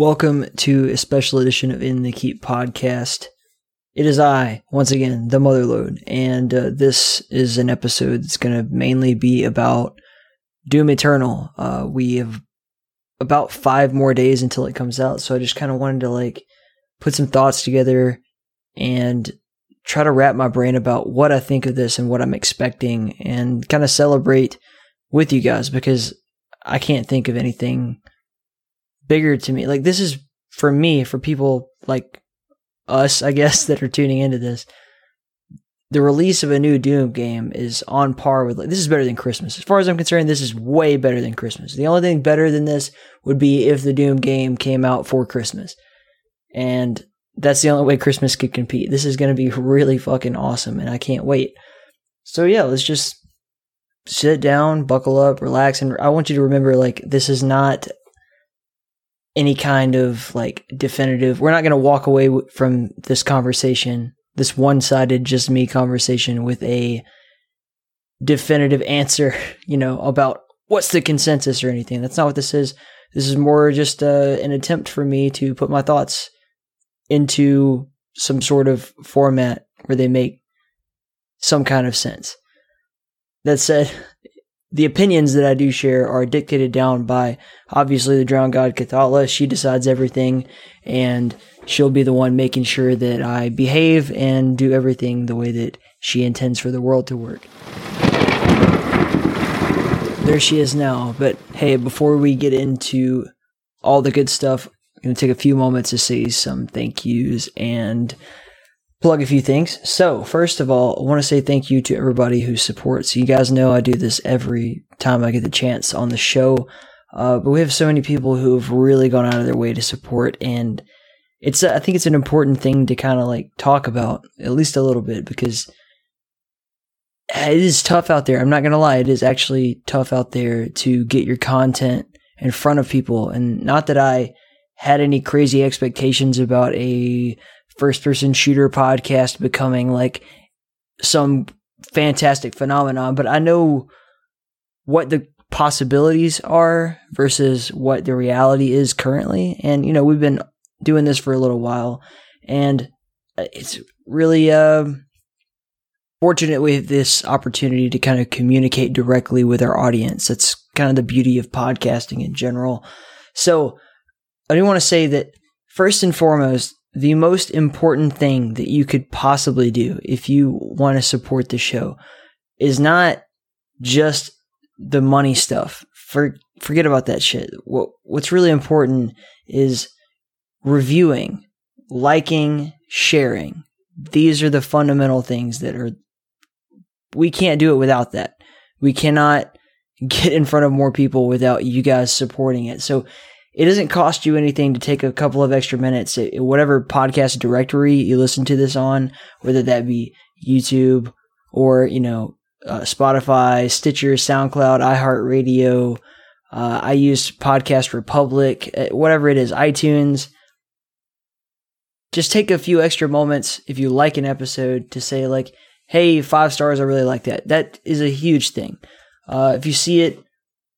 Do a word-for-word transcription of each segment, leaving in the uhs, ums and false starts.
Welcome to a special edition of In The Keep podcast. It is I, once again, the Motherlode, and uh, this is an episode that's going to mainly be about Doom Eternal. Uh, we have about five more days until it comes out, so I just kind of wanted to like put some thoughts together and try to wrap my brain about what I think of this and what I'm expecting and kind of celebrate with you guys, because I can't think of anything bigger to me. Like, this is for me, for people like us, I guess, that are tuning into this, the release of a new Doom game is on par with, like, this is better than Christmas. As far as I'm concerned, this is way better than Christmas. The only thing better than this would be if the Doom game came out for Christmas. And that's the only way Christmas could compete. This is going to be really fucking awesome, and I can't wait. So yeah, let's just sit down, buckle up, relax, and I want you to remember, like, this is not any kind of, like, definitive. We're not going to walk away w- from this conversation, this one-sided just me conversation, with a definitive answer, you know, about what's the consensus or anything. That's not what this is. This is more just uh, an attempt for me to put my thoughts into some sort of format where they make some kind of sense. That said, the opinions that I do share are dictated down by, obviously, the Drowned God, Cathala. She decides everything, and she'll be the one making sure that I behave and do everything the way that she intends for the world to work. There she is now. But hey, before we get into all the good stuff, I'm going to take a few moments to say some thank yous and plug a few things. So first of all, I want to say thank you to everybody who supports. You guys know I do this every time I get the chance on the show, uh, but we have so many people who have really gone out of their way to support, and it's I think it's an important thing to kind of like talk about at least a little bit, because it is tough out there. I'm not going to lie. It is actually tough out there to get your content in front of people, and not that I had any crazy expectations about a first-person shooter podcast becoming like some fantastic phenomenon, but I know what the possibilities are versus what the reality is currently. And, you know, we've been doing this for a little while, and it's really uh, fortunate we have this opportunity to kind of communicate directly with our audience. That's kind of the beauty of podcasting in general. So I do want to say that first and foremost, the most important thing that you could possibly do if you want to support the show is not just the money stuff. For, forget about that shit. What, what's really important is reviewing, liking, sharing. These are the fundamental things that are... We can't do it without that. We cannot get in front of more people without you guys supporting it. So it doesn't cost you anything to take a couple of extra minutes, whatever podcast directory you listen to this on, whether that be YouTube or, you know, uh, Spotify, Stitcher, SoundCloud, iHeartRadio. Uh, I use Podcast Republic, whatever it is, iTunes. Just take a few extra moments if you like an episode to say like, hey, five stars, I really like that. That is a huge thing. Uh, if you see it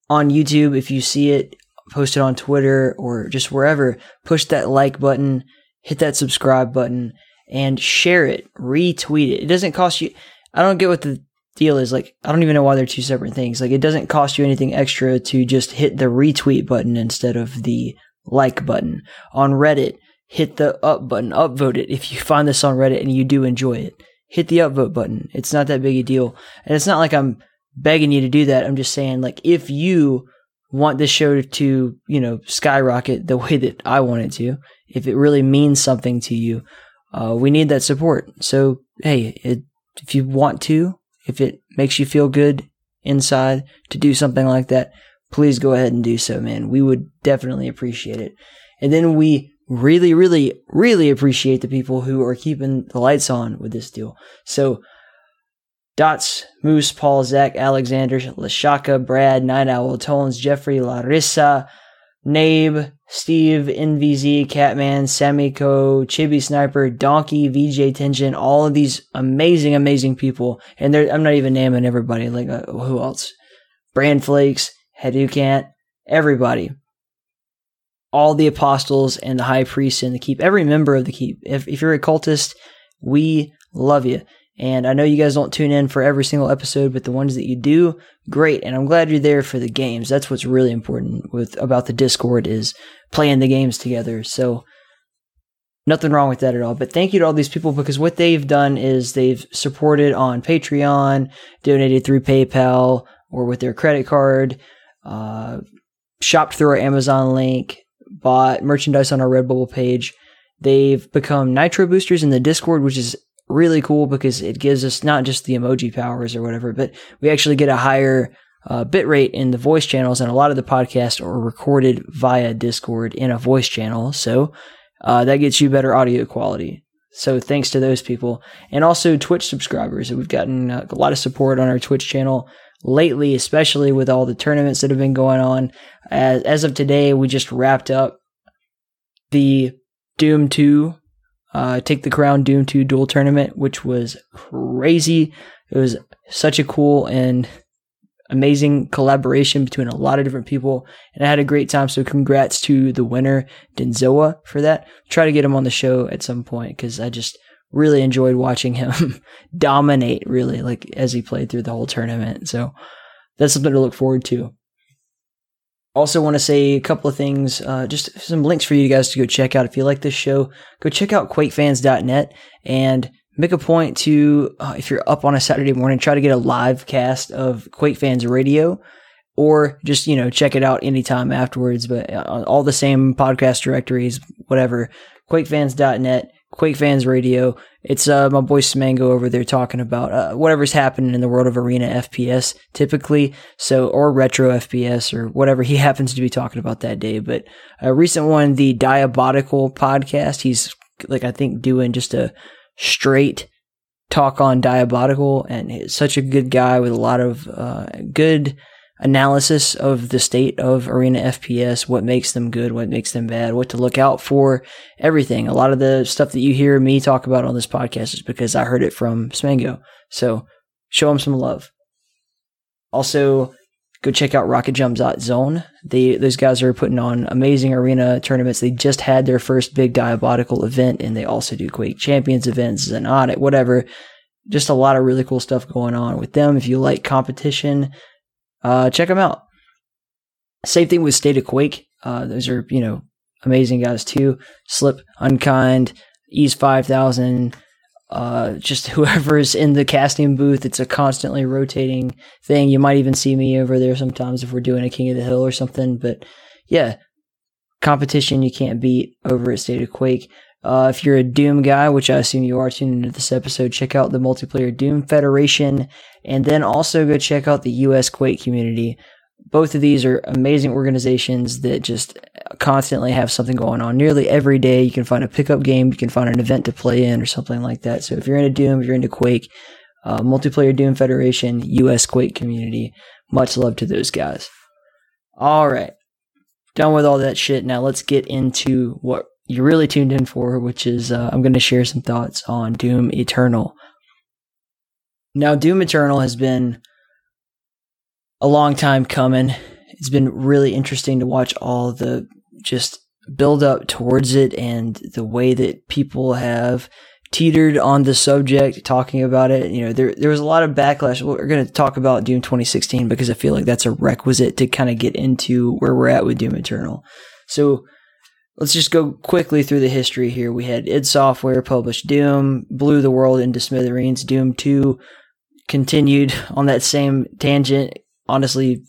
on YouTube, if you see it post it on Twitter or just wherever, push that like button, hit that subscribe button, and share it, retweet it. It doesn't cost you, I don't get what the deal is. Like, I don't even know why they're two separate things. Like, it doesn't cost you anything extra to just hit the retweet button instead of the like button. On Reddit, hit the up button, upvote it. If you find this on Reddit and you do enjoy it, hit the upvote button. It's not that big a deal. And it's not like I'm begging you to do that. I'm just saying, like, if you want this show to, you know, skyrocket the way that I want it to, if it really means something to you, uh, we need that support. So, hey, it, if you want to, if it makes you feel good inside to do something like that, please go ahead and do so, man. We would definitely appreciate it. And then we really, really, really appreciate the people who are keeping the lights on with this deal. So, Dots, Moose, Paul, Zach, Alexander, Lashaka, Brad, Night Owl, Tones, Jeffrey, Larissa, Nabe, Steve, N V Z, Catman, Samiko, Chibi Sniper, Donkey, V J Tension, all of these amazing, amazing people. And I'm not even naming everybody. Like, uh, who else? Brand Flakes, Hadoucant, everybody. all the apostles and the high priests and the keep, every member of the keep. If, if you're a cultist, we love you. And I know you guys don't tune in for every single episode, but the ones that you do, great. And I'm glad you're there for the games. That's what's really important with about the Discord is playing the games together. So nothing wrong with that at all. But thank you to all these people, because what they've done is they've supported on Patreon, donated through PayPal or with their credit card, uh, shopped through our Amazon link, bought merchandise on our Redbubble page. They've become Nitro Boosters in the Discord, which is really cool because it gives us not just the emoji powers or whatever, but we actually get a higher uh, bit rate in the voice channels, and a lot of the podcasts are recorded via Discord in a voice channel, so uh, that gets you better audio quality. So thanks to those people, and also Twitch subscribers. We've gotten a lot of support on our Twitch channel lately, especially with all the tournaments that have been going on. As, as of today, we just wrapped up the Doom two Uh, Take the Crown Doom two dual tournament, which was crazy. It was such a cool and amazing collaboration between a lot of different people, and I had a great time. So congrats to the winner, Denzoa, for that. Try to get him on the show at some point, because I just really enjoyed watching him dominate, really, like as he played through the whole tournament. So that's something to look forward to. Also want to say a couple of things, uh, just some links for you guys to go check out. If you like this show, go check out Quake Fans dot net and make a point to, uh, if you're up on a Saturday morning, try to get a live cast of QuakeFans Radio, or just, you know, check it out anytime afterwards, but on all the same podcast directories, whatever, QuakeFans dot net, QuakeFans Radio. It's uh, my boy Samango over there talking about uh, whatever's happening in the world of arena F P S typically, so or retro F P S or whatever he happens to be talking about that day. But a recent one, the Diabotical podcast, he's like I think doing just a straight talk on Diabotical, and he's such a good guy with a lot of uh, good analysis of the state of arena F P S, what makes them good, what makes them bad, what to look out for, everything. A lot of the stuff that you hear me talk about on this podcast is because I heard it from Smango. So show him some love. Also, go check out Rocket Jump dot Zone. They, those guys are putting on amazing arena tournaments. They just had their first big Diabotical event, and they also do Quake Champions events, an audit, whatever. Just a lot of really cool stuff going on with them. If you like competition, Uh, check them out. Same thing with State of Quake. Uh, those are, you know, amazing guys too. Slip, Unkind, Ease five thousand, uh, just whoever's in the casting booth. It's a constantly rotating thing. You might even see me over there sometimes if we're doing a King of the Hill or something. But yeah, competition you can't beat over at State of Quake. Uh, if you're a Doom guy, which I assume you are tuning into this episode, check out the Multiplayer Doom Federation, and then also go check out the U S Quake community. Both of these are amazing organizations that just constantly have something going on. Nearly every day you can find a pickup game, you can find an event to play in or something like that. So if you're into Doom, if you're into Quake, uh, Multiplayer Doom Federation, U S Quake community, much love to those guys. All right, done with all that shit. Now let's get into what you really tuned in for, which is uh, I'm going to share some thoughts on Doom Eternal. Now, Doom Eternal has been a long time coming. It's been really interesting to watch all the just build up towards it and the way that people have teetered on the subject, talking about it. You know, there there was a lot of backlash. We're going to talk about Doom twenty sixteen because I feel like that's a requisite to kind of get into where we're at with Doom Eternal. So let's just go quickly through the history here. We had id Software published Doom, blew the world into smithereens. Doom two continued on that same tangent. Honestly,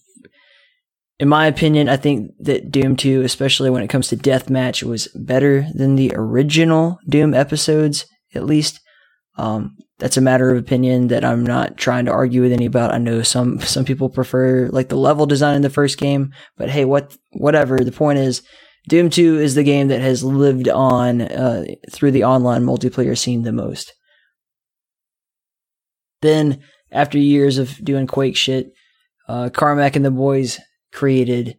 in my opinion, I think that Doom two, especially when it comes to Deathmatch, was better than the original Doom episodes, at least. Um, that's a matter of opinion that I'm not trying to argue with any about. I know some some people prefer like the level design in the first game, but hey, what whatever. The point is, Doom two is the game that has lived on uh, through the online multiplayer scene the most. Then, after years of doing Quake shit, uh, Carmack and the boys created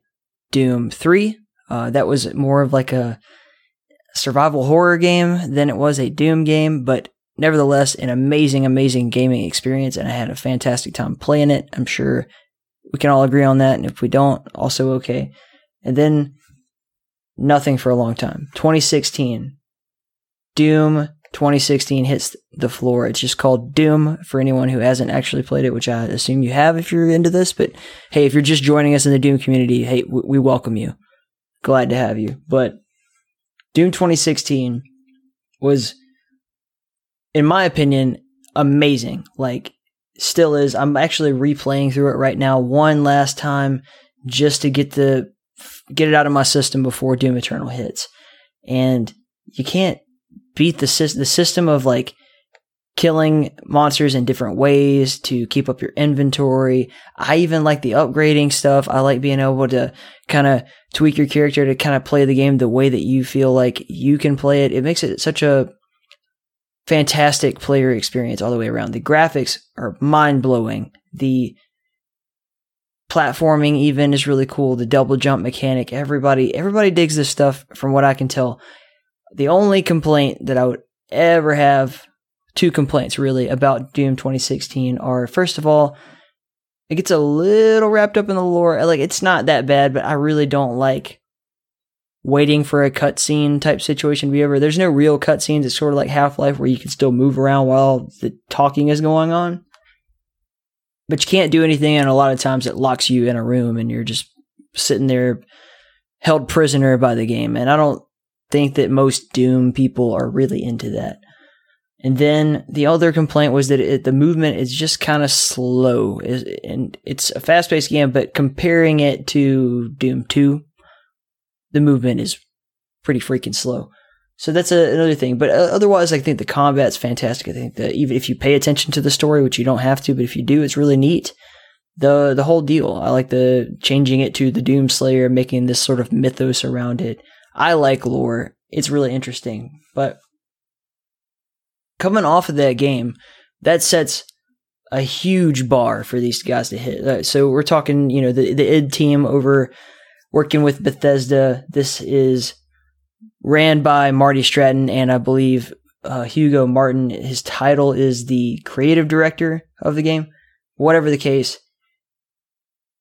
Doom three. Uh, that was more of like a survival horror game than it was a Doom game, but nevertheless, an amazing, amazing gaming experience, and I had a fantastic time playing it. I'm sure we can all agree on that, and if we don't, also okay. And then nothing for a long time. twenty sixteen. Doom twenty sixteen hits the floor. It's just called Doom for anyone who hasn't actually played it, which I assume you have if you're into this. But hey, if you're just joining us in the Doom community, hey, w- we welcome you. Glad to have you. But Doom twenty sixteen was, in my opinion, amazing. Like, still is. I'm actually replaying through it right now one last time just to get the get it out of my system before Doom Eternal hits. And you can't beat the system, the system of like killing monsters in different ways to keep up your inventory. I even like the upgrading stuff. I like being able to kind of tweak your character to kind of play the game the way that you feel like you can play it. It makes it such a fantastic player experience all the way around. The graphics are mind-blowing. The platforming even is really cool. The double jump mechanic. Everybody, everybody digs this stuff from what I can tell. The only complaint that I would ever have, two complaints really, about Doom twenty sixteen are, first of all, it gets a little wrapped up in the lore. Like, it's not that bad, but I really don't like waiting for a cutscene type situation to be over. There's no real cutscenes. It's sort of like Half-Life where you can still move around while the talking is going on. But you can't do anything, and a lot of times it locks you in a room and you're just sitting there held prisoner by the game. And I don't think that most Doom people are really into that. And then the other complaint was that it, the movement is just kind of slow. And it's a fast-paced game, but comparing it to Doom two, the movement is pretty freaking slow. So that's a, another thing. But otherwise, I think the combat's fantastic. I think that even if you pay attention to the story, which you don't have to, but if you do, it's really neat. The, the whole deal. I like the changing it to the Doom Slayer, making this sort of mythos around it. I like lore. It's really interesting. But coming off of that game, that sets a huge bar for these guys to hit. So we're talking, you know, the, the id team over working with Bethesda. This is ran by Marty Stratton and I believe uh, Hugo Martin. His title is the creative director of the game. Whatever the case,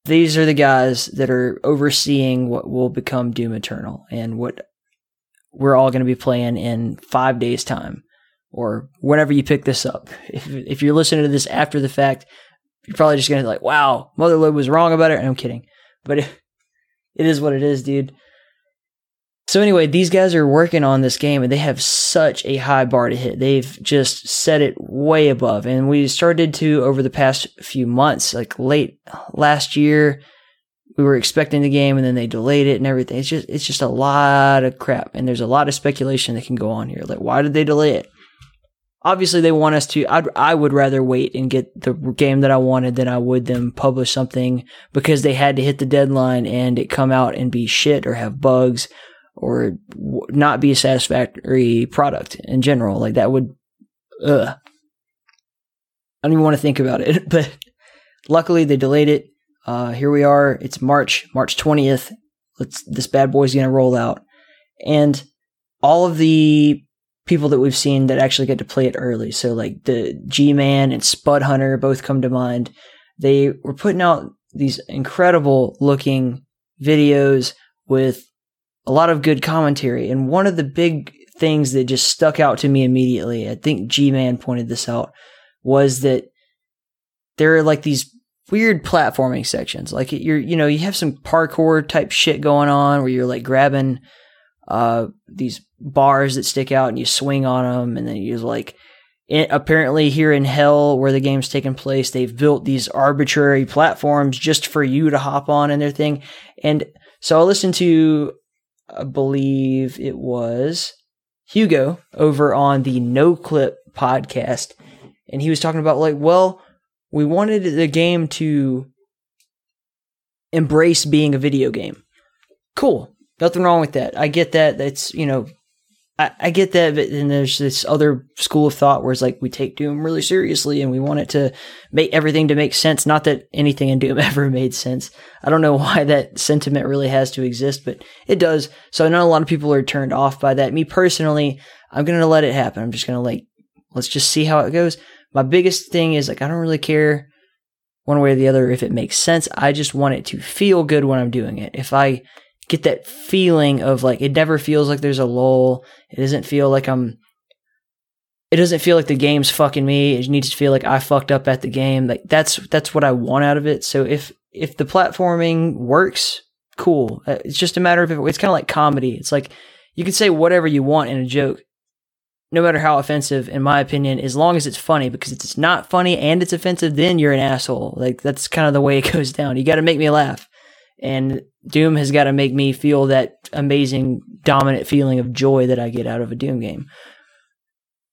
these are the guys that are overseeing what will become Doom Eternal and what we're all going to be playing in five days' time or whenever you pick this up. If, if you're listening to this after the fact, you're probably just going to be like, wow, Motherlode was wrong about it. And I'm kidding. But it, it is what it is, dude. So anyway, these guys are working on this game and they have such a high bar to hit. They've just set it way above. And we started to, over the past few months, like late last year, we were expecting the game and then they delayed it and everything. It's just, it's just a lot of crap. And there's a lot of speculation that can go on here. Like, why did they delay it? Obviously they want us to, I'd, I would rather wait and get the game that I wanted than I would them publish something because they had to hit the deadline and it come out and be shit or have bugs or not be a satisfactory product in general. Like, that would, ugh. I don't even want to think about it, but luckily they delayed it. Uh, here we are. It's March, March twentieth. Let's, this bad boy's going to roll out. And all of the people that we've seen that actually get to play it early. So like the G Man and Spud Hunter both come to mind. They were putting out these incredible looking videos with a lot of good commentary. And one of the big things that just stuck out to me immediately, I think G Man pointed this out, was that there are like these weird platforming sections. Like you're, you know, you have some parkour type shit going on where you're like grabbing uh, these bars that stick out and you swing on them. And then you're like, it, apparently here in hell where the game's taking place, they've built these arbitrary platforms just for you to hop on and their thing. And so I listened to, I believe it was Hugo over on the No Clip podcast. And he was talking about like, well, we wanted the game to embrace being a video game. Cool. Nothing wrong with that. I get that. That's, you know, I, I get that. But then there's this other school of thought where it's like, we take Doom really seriously and we want it to make everything to make sense. Not that anything in Doom ever made sense. I don't know why that sentiment really has to exist, but it does. So I know a lot of people are turned off by that. Me personally, I'm going to let it happen. I'm just going to like, let's just see how it goes. My biggest thing is like, I don't really care one way or the other if it makes sense. I just want it to feel good when I'm doing it. If I get that feeling of like, it never feels like there's a lull. It doesn't feel like I'm, it doesn't feel like the game's fucking me. It needs to feel like I fucked up at the game. Like that's, that's what I want out of it. So if, if the platforming works, cool. It's just a matter of, if, it's kind of like comedy. It's like, you can say whatever you want in a joke, no matter how offensive, in my opinion, as long as it's funny, because if it's not funny and it's offensive, then you're an asshole. Like that's kind of the way it goes down. You got to make me laugh. And Doom has got to make me feel that amazing, dominant feeling of joy that I get out of a Doom game.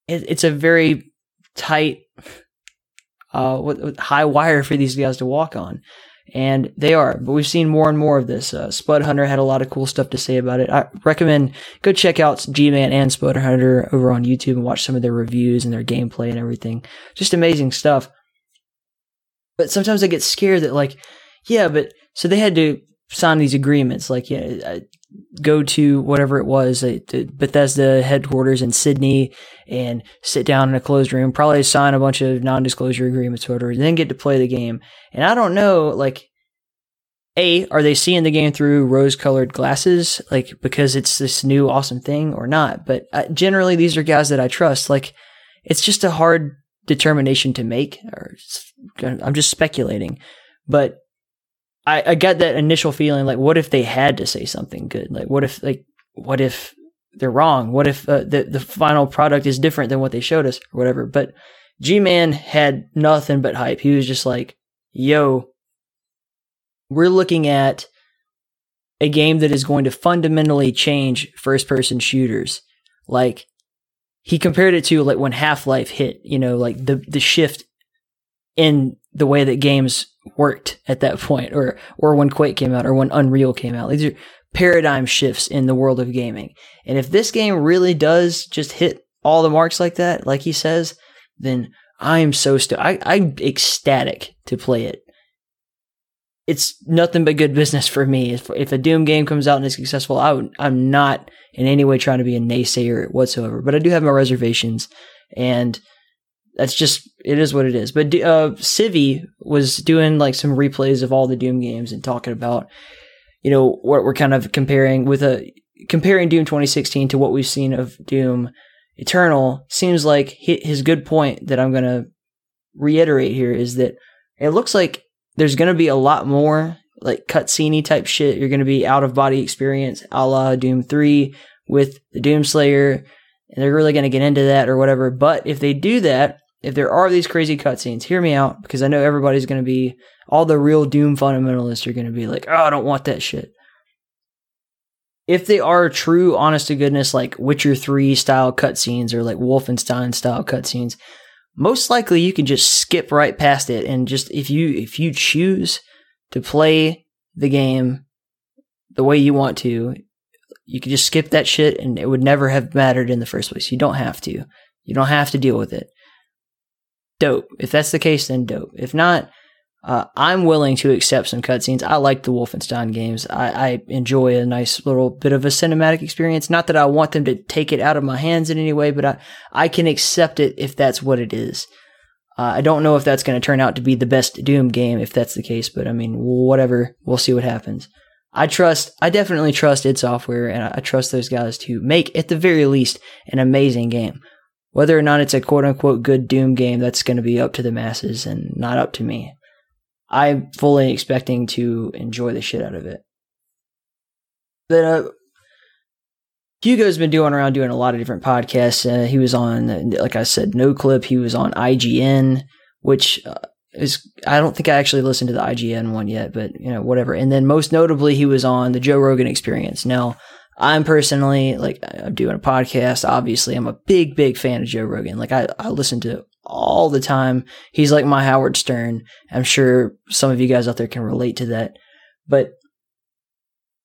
It, it's a very tight, uh, high wire for these guys to walk on. And they are, but we've seen more and more of this. Uh, Spud Hunter had a lot of cool stuff to say about it. I recommend go check out G Man and Spud Hunter over on YouTube and watch some of their reviews and their gameplay and everything. Just amazing stuff. But sometimes I get scared that, like, yeah, but so they had to sign these agreements. Like, yeah, go to whatever it was, Bethesda headquarters in Sydney, and sit down in a closed room, probably sign a bunch of non-disclosure agreements, whatever, and then get to play the game. And I don't know, like, A, are they seeing the game through rose-colored glasses, like, because it's this new awesome thing or not? But I, generally, these are guys that I trust. Like, it's just a hard determination to make. Or I'm just speculating. But I, I got that initial feeling, like, what if they had to say something good? Like, what if, like, what if they're wrong? What if uh, the the final product is different than what they showed us or whatever? But G-Man had nothing but hype. He was just like, yo, we're looking at a game that is going to fundamentally change first-person shooters. Like, he compared it to, like, when Half-Life hit, you know, like, the, the shift in the way that games worked at that point, or or when Quake came out, or when Unreal came out. These are paradigm shifts in the world of gaming. And if this game really does just hit all the marks like that, like he says, then I am so st- I, I'm ecstatic to play it. It's nothing but good business for me. If, if a Doom game comes out and is successful, I would, I'm not in any way trying to be a naysayer whatsoever, but I do have my reservations, and that's just, it is what it is. But uh, Civvy was doing like some replays of all the Doom games and talking about, you know, what we're kind of comparing with a comparing Doom twenty sixteen to what we've seen of Doom Eternal. Seems like his good point that I'm going to reiterate here is that it looks like there's going to be a lot more like cutscene type shit. You're going to be out of body experience, a la Doom three with the Doom Slayer. And they're really going to get into that or whatever. But if they do that, if there are these crazy cutscenes, hear me out, because I know everybody's going to be, all the real Doom fundamentalists are going to be like, oh, I don't want that shit. If they are true, honest to goodness, like Witcher three style cutscenes or like Wolfenstein style cutscenes, most likely you can just skip right past it. And just if you if you choose to play the game the way you want to, you could just skip that shit and it would never have mattered in the first place. You don't have to. You don't have to deal with it. Dope. If that's the case, then dope. If not, uh, I'm willing to accept some cutscenes. I like the Wolfenstein games. I, I enjoy a nice little bit of a cinematic experience. Not that I want them to take it out of my hands in any way, but I, I can accept it if that's what it is. Uh, I don't know if that's going to turn out to be the best Doom game if that's the case, but I mean, whatever. We'll see what happens. I trust, I definitely trust id Software, and I trust those guys to make, at the very least, an amazing game. Whether or not it's a quote-unquote good Doom game, that's going to be up to the masses and not up to me. I'm fully expecting to enjoy the shit out of it. But, uh, Hugo's been doing around doing a lot of different podcasts. Uh, he was on, like I said, No Clip. He was on I G N, which... Uh, Is, I don't think I actually listened to the I G N one yet, but you know, whatever. And then most notably, he was on the Joe Rogan Experience. Now, I'm personally, like, I'm doing a podcast. Obviously, I'm a big, big fan of Joe Rogan. Like, I, I listen to all the time. He's like my Howard Stern. I'm sure some of you guys out there can relate to that. But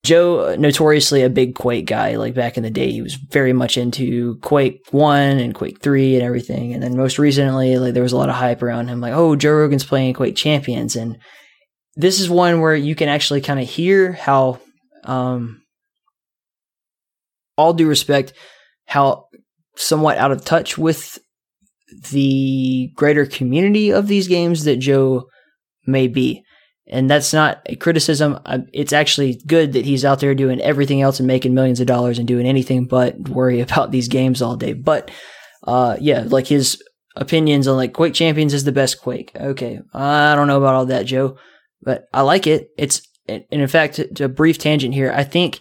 Joe, notoriously a big Quake guy. Like, back in the day, he was very much into Quake one and Quake three and everything. And then most recently, like, there was a lot of hype around him. Like, oh, Joe Rogan's playing Quake Champions. And this is one where you can actually kind of hear how, um, all due respect, how somewhat out of touch with the greater community of these games that Joe may be. And that's not a criticism. It's actually good that he's out there doing everything else and making millions of dollars and doing anything but worry about these games all day. But uh, yeah, like his opinions on like Quake Champions is the best Quake. Okay, I don't know about all that, Joe, but I like it. It's and in fact, to a brief tangent here, I think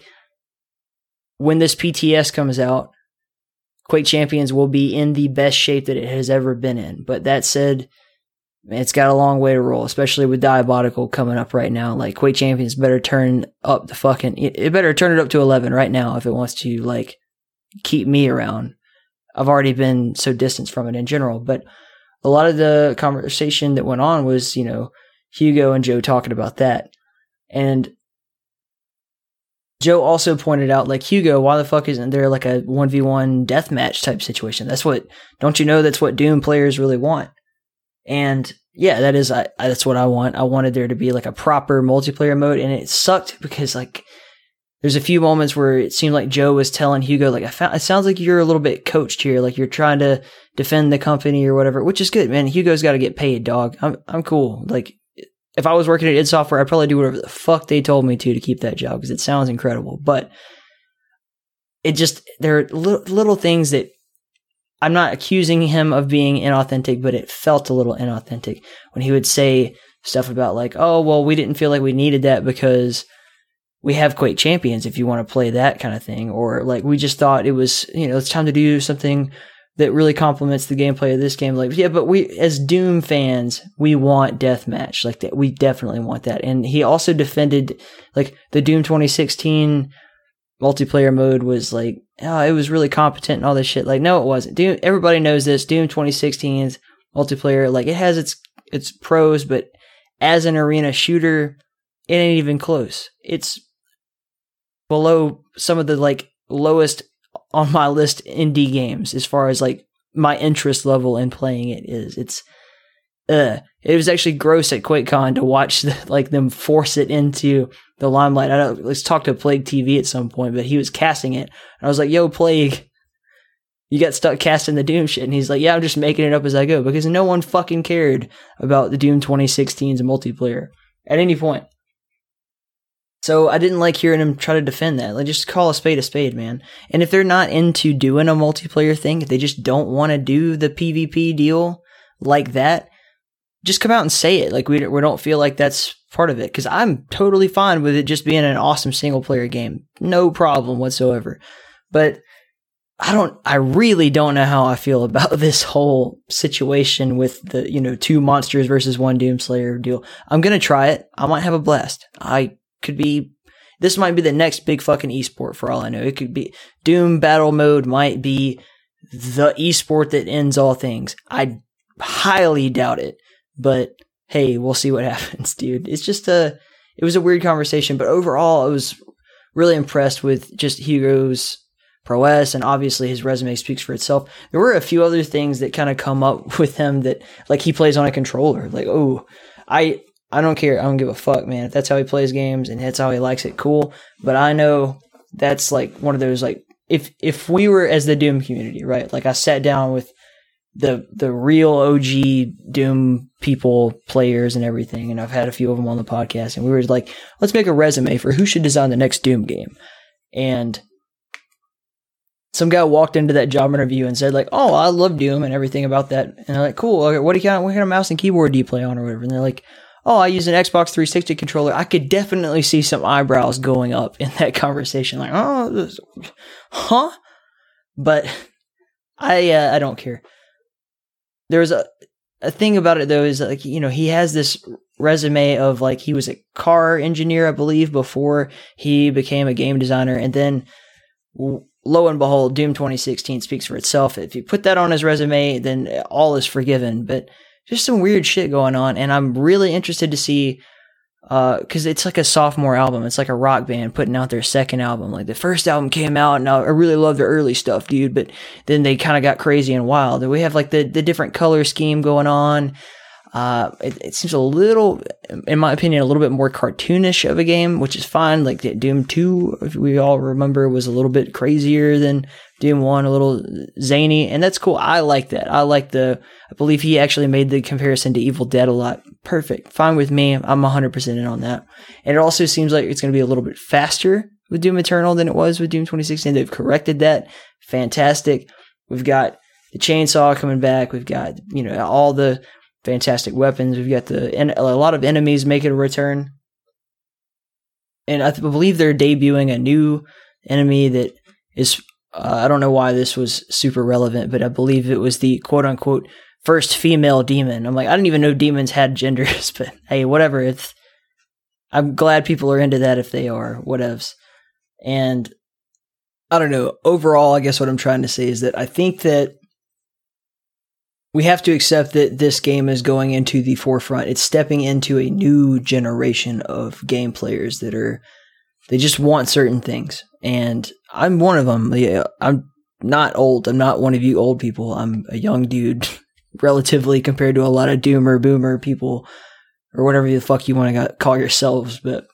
when this P T S comes out, Quake Champions will be in the best shape that it has ever been in. But that said, it's got a long way to roll, especially with Diabotical coming up right now. Like, Quake Champions better turn up the fucking... It better turn it up to eleven right now if it wants to, like, keep me around. I've already been so distanced from it in general. But a lot of the conversation that went on was, you know, Hugo and Joe talking about that. And Joe also pointed out, like, Hugo, why the fuck isn't there, like, a one v one deathmatch type situation? That's what... Don't you know that's what Doom players really want? And yeah, that is, I, that's what I want. I wanted there to be like a proper multiplayer mode, and it sucked because like there's a few moments where it seemed like Joe was telling Hugo, like, I found, it sounds like you're a little bit coached here. Like you're trying to defend the company or whatever, which is good, man. Hugo's got to get paid, dog. I'm, I'm cool. Like if I was working at id Software, I'd probably do whatever the fuck they told me to, to keep that job. Cause it sounds incredible, but it just, there are li- little things that, I'm not accusing him of being inauthentic, but it felt a little inauthentic when he would say stuff about like, oh, well, we didn't feel like we needed that because we have Quake Champions if you want to play that kind of thing. Or like, we just thought it was, you know, it's time to do something that really complements the gameplay of this game. Like, yeah, but we as Doom fans, we want deathmatch like that. We definitely want that. And he also defended like the Doom twenty sixteen multiplayer mode was like, oh, it was really competent and all this shit. Like, no, it wasn't. Doom, everybody knows this. Doom twenty sixteen's multiplayer, like, it has its its pros, but as an arena shooter, it ain't even close. It's below some of the, like, lowest on my list indie games as far as, like, my interest level in playing it is. It's, uh, it was actually gross at QuakeCon to watch, the, like, them force it into the limelight. I don't, let's talk to Plague T V at some point, but he was casting it. And I was like, yo, Plague, you got stuck casting the Doom shit. And he's like, yeah, I'm just making it up as I go because no one fucking cared about the Doom twenty sixteen's multiplayer at any point. So I didn't like hearing him try to defend that. Like, just call a spade a spade, man. And if they're not into doing a multiplayer thing, if they just don't want to do the PvP deal like that, just come out and say it. Like, we, we don't feel like that's part of it, because I'm totally fine with it just being an awesome single player game, no problem whatsoever. But I don't, I really don't know how I feel about this whole situation with the, you know, two monsters versus one Doom Slayer deal. I'm gonna try it. I might have a blast. I could be, this might be the next big fucking esport for all I know. It could be Doom Battle Mode might be the esport that ends all things. I highly doubt it, but hey, we'll see what happens, dude. It's just a, it was a weird conversation, but overall I was really impressed with just Hugo's prowess, and obviously his resume speaks for itself. There were a few other things that kind of come up with him that, like, he plays on a controller. Like, oh, I, I don't care. I don't give a fuck, man. If that's how he plays games and that's how he likes it, cool. But I know that's like one of those, like, if, if we were as the Doom community, right? Like, I sat down with the the real O G Doom people, players and everything, and I've had a few of them on the podcast, and we were like, let's make a resume for who should design the next Doom game. And some guy walked into that job interview and said, like, oh, I love Doom and everything about that. And I'm like, cool, okay, what do you got, what kind of mouse and keyboard do you play on or whatever? And they're like, oh, I use an Xbox three sixty controller. I could definitely see some eyebrows going up in that conversation, like, oh, this, huh? But I uh, I don't care. There's a, a thing about it, though, is like, you know, he has this resume of, like, he was a car engineer, I believe, before he became a game designer. And then, lo and behold, Doom twenty sixteen speaks for itself. If you put that on his resume, then all is forgiven. But just some weird shit going on. And I'm really interested to see, uh, because it's like a sophomore album. It's like a rock band putting out their second album. Like, the first album came out, and I really loved the early stuff, dude, but then they kind of got crazy and wild. And we have, like, the, the different color scheme going on. Uh, it, it seems a little, in my opinion, a little bit more cartoonish of a game, which is fine. Like Doom two, if we all remember, was a little bit crazier than Doom one, a little zany, and that's cool. I like that. I like the, I believe he actually made the comparison to Evil Dead a lot. Perfect. Fine with me. I'm one hundred percent in on that. And it also seems like it's going to be a little bit faster with Doom Eternal than it was with Doom twenty sixteen. They've corrected that. Fantastic. We've got the chainsaw coming back. We've got, you know, all the fantastic weapons. We've got the and a lot of enemies making a return, and I th- believe they're debuting a new enemy that is. Uh, I don't know why this was super relevant, but I believe it was the quote unquote first female demon. I'm like, I didn't even know demons had genders, but hey, whatever. It's, I'm glad people are into that if they are, whatevs. And I don't know. Overall, I guess what I'm trying to say is that I think that we have to accept that this game is going into the forefront. It's stepping into a new generation of game players that are, they just want certain things. And I'm one of them. Yeah, I'm not old. I'm not one of you old people. I'm a young dude, relatively, compared to a lot of doomer, boomer people, or whatever the fuck you want to call yourselves. But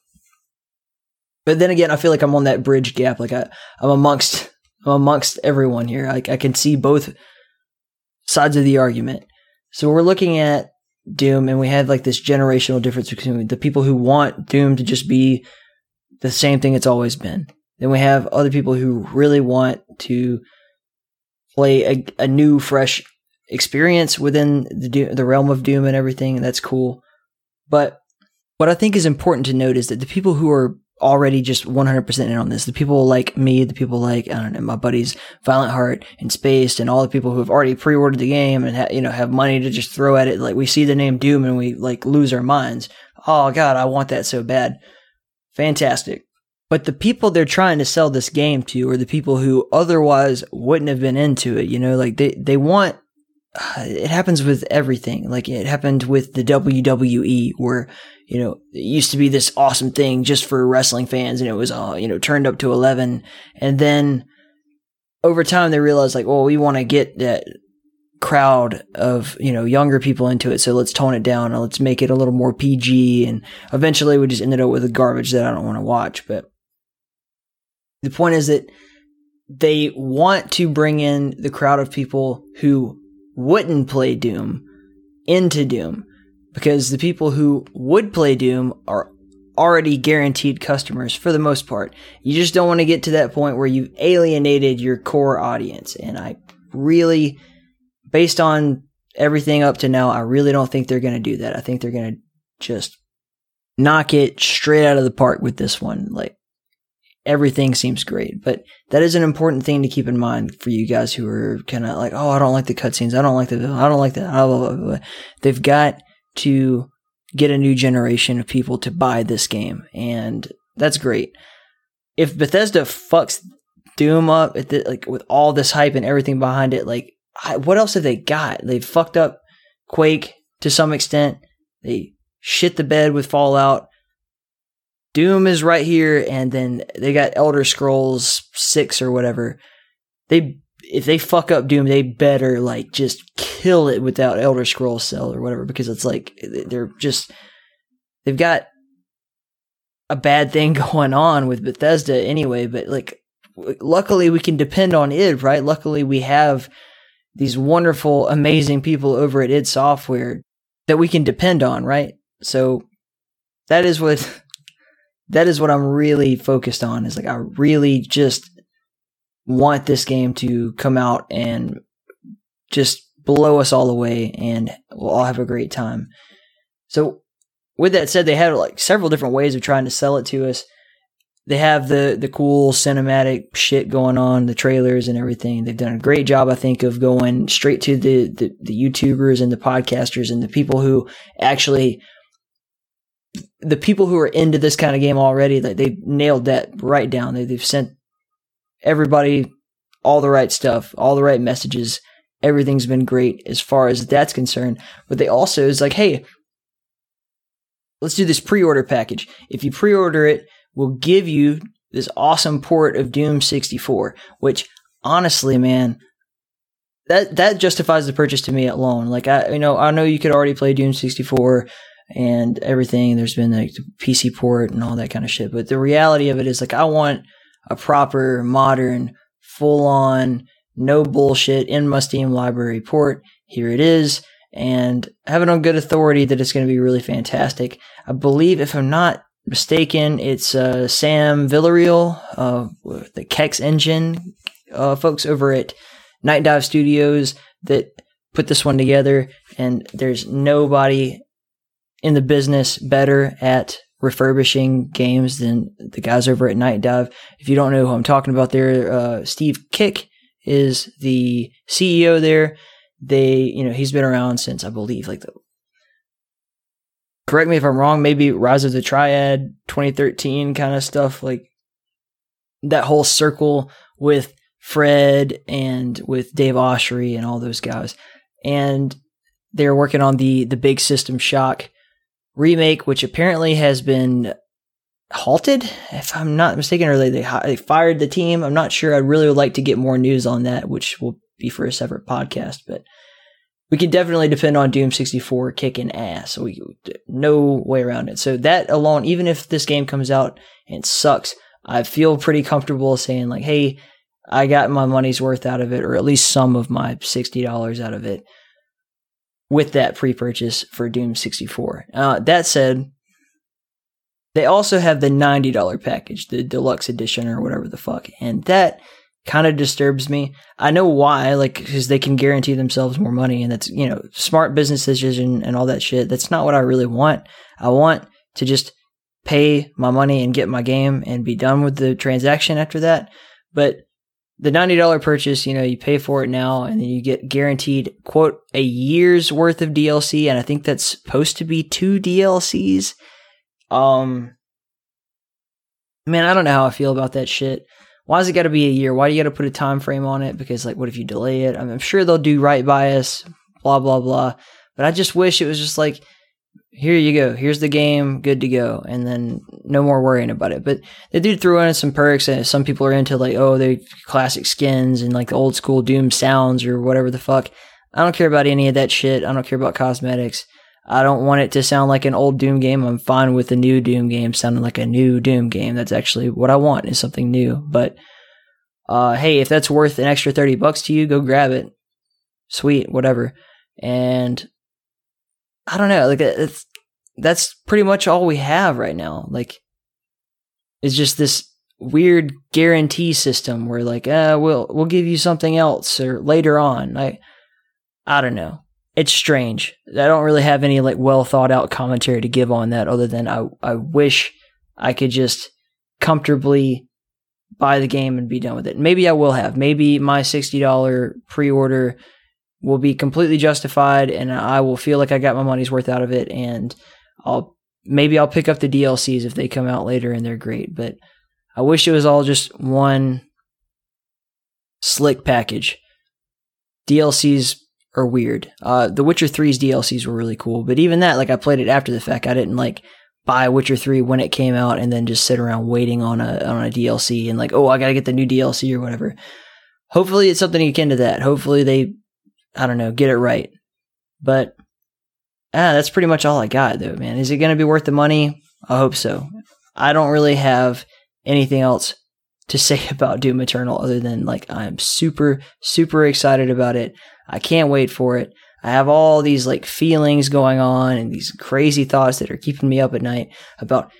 but then again, I feel like I'm on that bridge gap. Like I, I'm amongst, I'm amongst everyone here. Like I can see both sides of the argument. So we're looking at Doom, and we have like this generational difference between the people who want Doom to just be the same thing it's always been. Then we have other people who really want to play a, a new, fresh experience within the, the realm of Doom and everything, and that's cool. But what I think is important to note is that the people who are already just one hundred percent in on this, the people like me, the people like, I don't know, my buddies Violent Heart and Spaced, and all the people who have already pre-ordered the game and ha- you know have money to just throw at it. Like we see the name Doom and we like lose our minds. Oh God, I want that so bad. Fantastic. But the people they're trying to sell this game to are the people who otherwise wouldn't have been into it. You know, like they, they want, it happens with everything. Like it happened with the W W E where, you know, it used to be this awesome thing just for wrestling fans, and it was all, you know, turned up to eleven. And then over time they realized like, well, we want to get that crowd of, you know, younger people into it. So let's tone it down and let's make it a little more P G. And eventually we just ended up with the garbage that I don't want to watch. But the point is that they want to bring in the crowd of people who wouldn't play Doom into Doom, because the people who would play Doom are already guaranteed customers for the most part. You just don't want to get to that point where you've alienated your core audience. And I really, based on everything up to now, I really don't think they're going to do that. I think they're going to just knock it straight out of the park with this one. Like, everything seems great, but that is an important thing to keep in mind for you guys who are kind of like, oh, I don't like the cutscenes. I don't like the, I don't like that. Blah, blah, blah, blah. They've got to get a new generation of people to buy this game. And that's great. If Bethesda fucks Doom up at the, like with all this hype and everything behind it, like I, what else have they got? They've fucked up Quake to some extent. They shit the bed with Fallout. Doom is right here, and then they got Elder Scrolls six or whatever. They, if they fuck up Doom, they better like just kill it without Elder Scrolls Cell or whatever, because it's like they're just, they've got a bad thing going on with Bethesda anyway. But like, luckily we can depend on id, right? Luckily we have these wonderful, amazing people over at id Software that we can depend on, right? So that is what. That is what I'm really focused on, is like, I really just want this game to come out and just blow us all away, and we'll all have a great time. So with that said, they have like several different ways of trying to sell it to us. They have the, the cool cinematic shit going on, the trailers and everything. They've done a great job, I think, of going straight to the, the, the YouTubers and the podcasters and the people who actually, the people who are into this kind of game already, like they've nailed that right down. They, they've sent everybody all the right stuff, all the right messages. Everything's been great as far as that's concerned. But they also is like, hey, let's do this pre-order package. If you pre-order it, we'll give you this awesome port of Doom sixty-four, which honestly, man, that that justifies the purchase to me alone. Like, I, you know, I know you could already play Doom sixty-four and everything. There's been like the P C port and all that kind of shit. But the reality of it is, like, I want a proper, modern, full on, no bullshit in my Steam library port. Here it is. And I have it on good authority that it's going to be really fantastic. I believe, if I'm not mistaken, it's uh, Sam Villarreal, uh, the Kex Engine uh, folks over at Night Dive Studios that put this one together. And there's nobody in the business better at refurbishing games than the guys over at Night Dive. If you don't know who I'm talking about there, uh, Steve Kick is the C E O there. They, you know, he's been around since, I believe, like the, correct me if I'm wrong, maybe Rise of the Triad, twenty thirteen kind of stuff, like that whole circle with Fred and with Dave Oshry and all those guys. And they're working on the, the big System Shock remake, which apparently has been halted, if I'm not mistaken, or they, they fired the team. I'm not sure. I really would like to get more news on that, which will be for a separate podcast, but we can definitely depend on Doom sixty-four kicking ass. We no way around it. So that alone, even if this game comes out and sucks, I feel pretty comfortable saying like, hey, I got my money's worth out of it, or at least some of my sixty dollars out of it with that pre-purchase for Doom sixty-four. Uh, that said, they also have the ninety dollars package, the deluxe edition or whatever the fuck, and that kind of disturbs me. I know why, like, because they can guarantee themselves more money, and that's, you know, smart business decision and all that shit. That's not what I really want. I want to just pay my money and get my game and be done with the transaction after that. But the ninety dollars purchase, you know, you pay for it now, and then you get guaranteed, quote, a year's worth of D L C, and I think that's supposed to be two D L Cs. Um, man, I don't know how I feel about that shit. Why does it got to be a year? Why do you got to put a time frame on it? Because, like, what if you delay it? I mean, I'm sure they'll do right by us, blah, blah, blah. But I just wish it was just like, here you go. Here's the game. Good to go. And then no more worrying about it. But they do throw in some perks. And some people are into, like, oh, they classic skins and, like, the old school Doom sounds or whatever the fuck. I don't care about any of that shit. I don't care about cosmetics. I don't want it to sound like an old Doom game. I'm fine with the new Doom game sounding like a new Doom game. That's actually what I want, is something new. But uh, hey, if that's worth an extra thirty bucks to you, go grab it. Sweet, whatever. And I don't know. Like, it's, that's pretty much all we have right now. Like, it's just this weird guarantee system where, like, uh, we'll we'll give you something else or later on. I I don't know. It's strange. I don't really have any, like, well thought out commentary to give on that, other than I, I wish I could just comfortably buy the game and be done with it. Maybe I will have. Maybe my sixty dollars pre-order will be completely justified, and I will feel like I got my money's worth out of it, and I'll maybe I'll pick up the D L Cs if they come out later and they're great. But I wish it was all just one slick package. D L Cs are weird. Uh, the Witcher three's D L Cs were really cool, but even that, like, I played it after the fact. I didn't, like, buy Witcher three when it came out and then just sit around waiting on a on a D L C and, like, oh, I gotta get the new D L C or whatever. Hopefully it's something akin to that. Hopefully they, I don't know, get it right. But ah, that's pretty much all I got, though, man. Is it gonna be worth the money? I hope so. I don't really have anything else to say about Doom Eternal other than, like, I'm super, super excited about it. I can't wait for it. I have all these, like, feelings going on and these crazy thoughts that are keeping me up at night about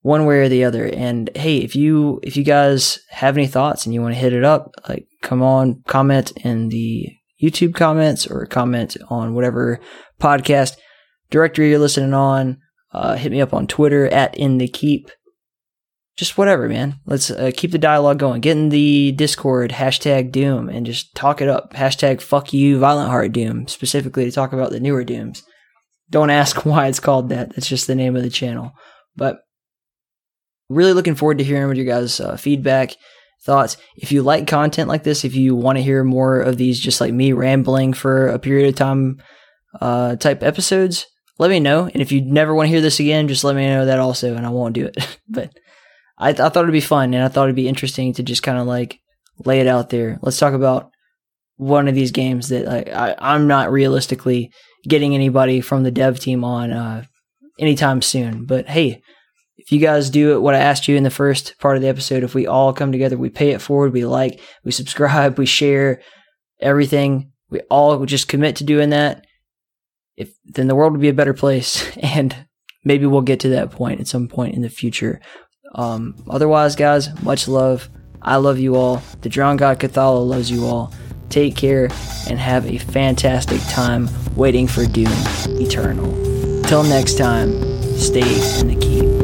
one way or the other. And hey, if you if you guys have any thoughts and you want to hit it up, like, come on, comment in the YouTube comments or comment on whatever podcast directory you're listening on. Uh, hit me up on Twitter at In The Keep. Just whatever, man. Let's uh, keep the dialogue going. Get in the Discord, hashtag Doom, and just talk it up. Hashtag fuck you, Violent Heart Doom, specifically to talk about the newer Dooms. Don't ask why it's called that. That's just the name of the channel. But really looking forward to hearing what your guys' uh, feedback, thoughts. If you like content like this, if you want to hear more of these just like me rambling for a period of time uh, type episodes, let me know. And if you never want to hear this again, just let me know that also, and I won't do it. But I, th- I thought it'd be fun, and I thought it'd be interesting to just kind of like lay it out there. Let's talk about one of these games that like, I, I'm not realistically getting anybody from the dev team on uh, anytime soon. But hey, if you guys do what I asked you in the first part of the episode, if we all come together, we pay it forward, we like, we subscribe, we share everything, we all just commit to doing that, if then the world would be a better place. And maybe we'll get to that point at some point in the future. Um, otherwise, guys, much love. I love you all. The Drowned God Cathala loves you all. Take care and have a fantastic time waiting for Doom Eternal. Till next time, stay in the keep.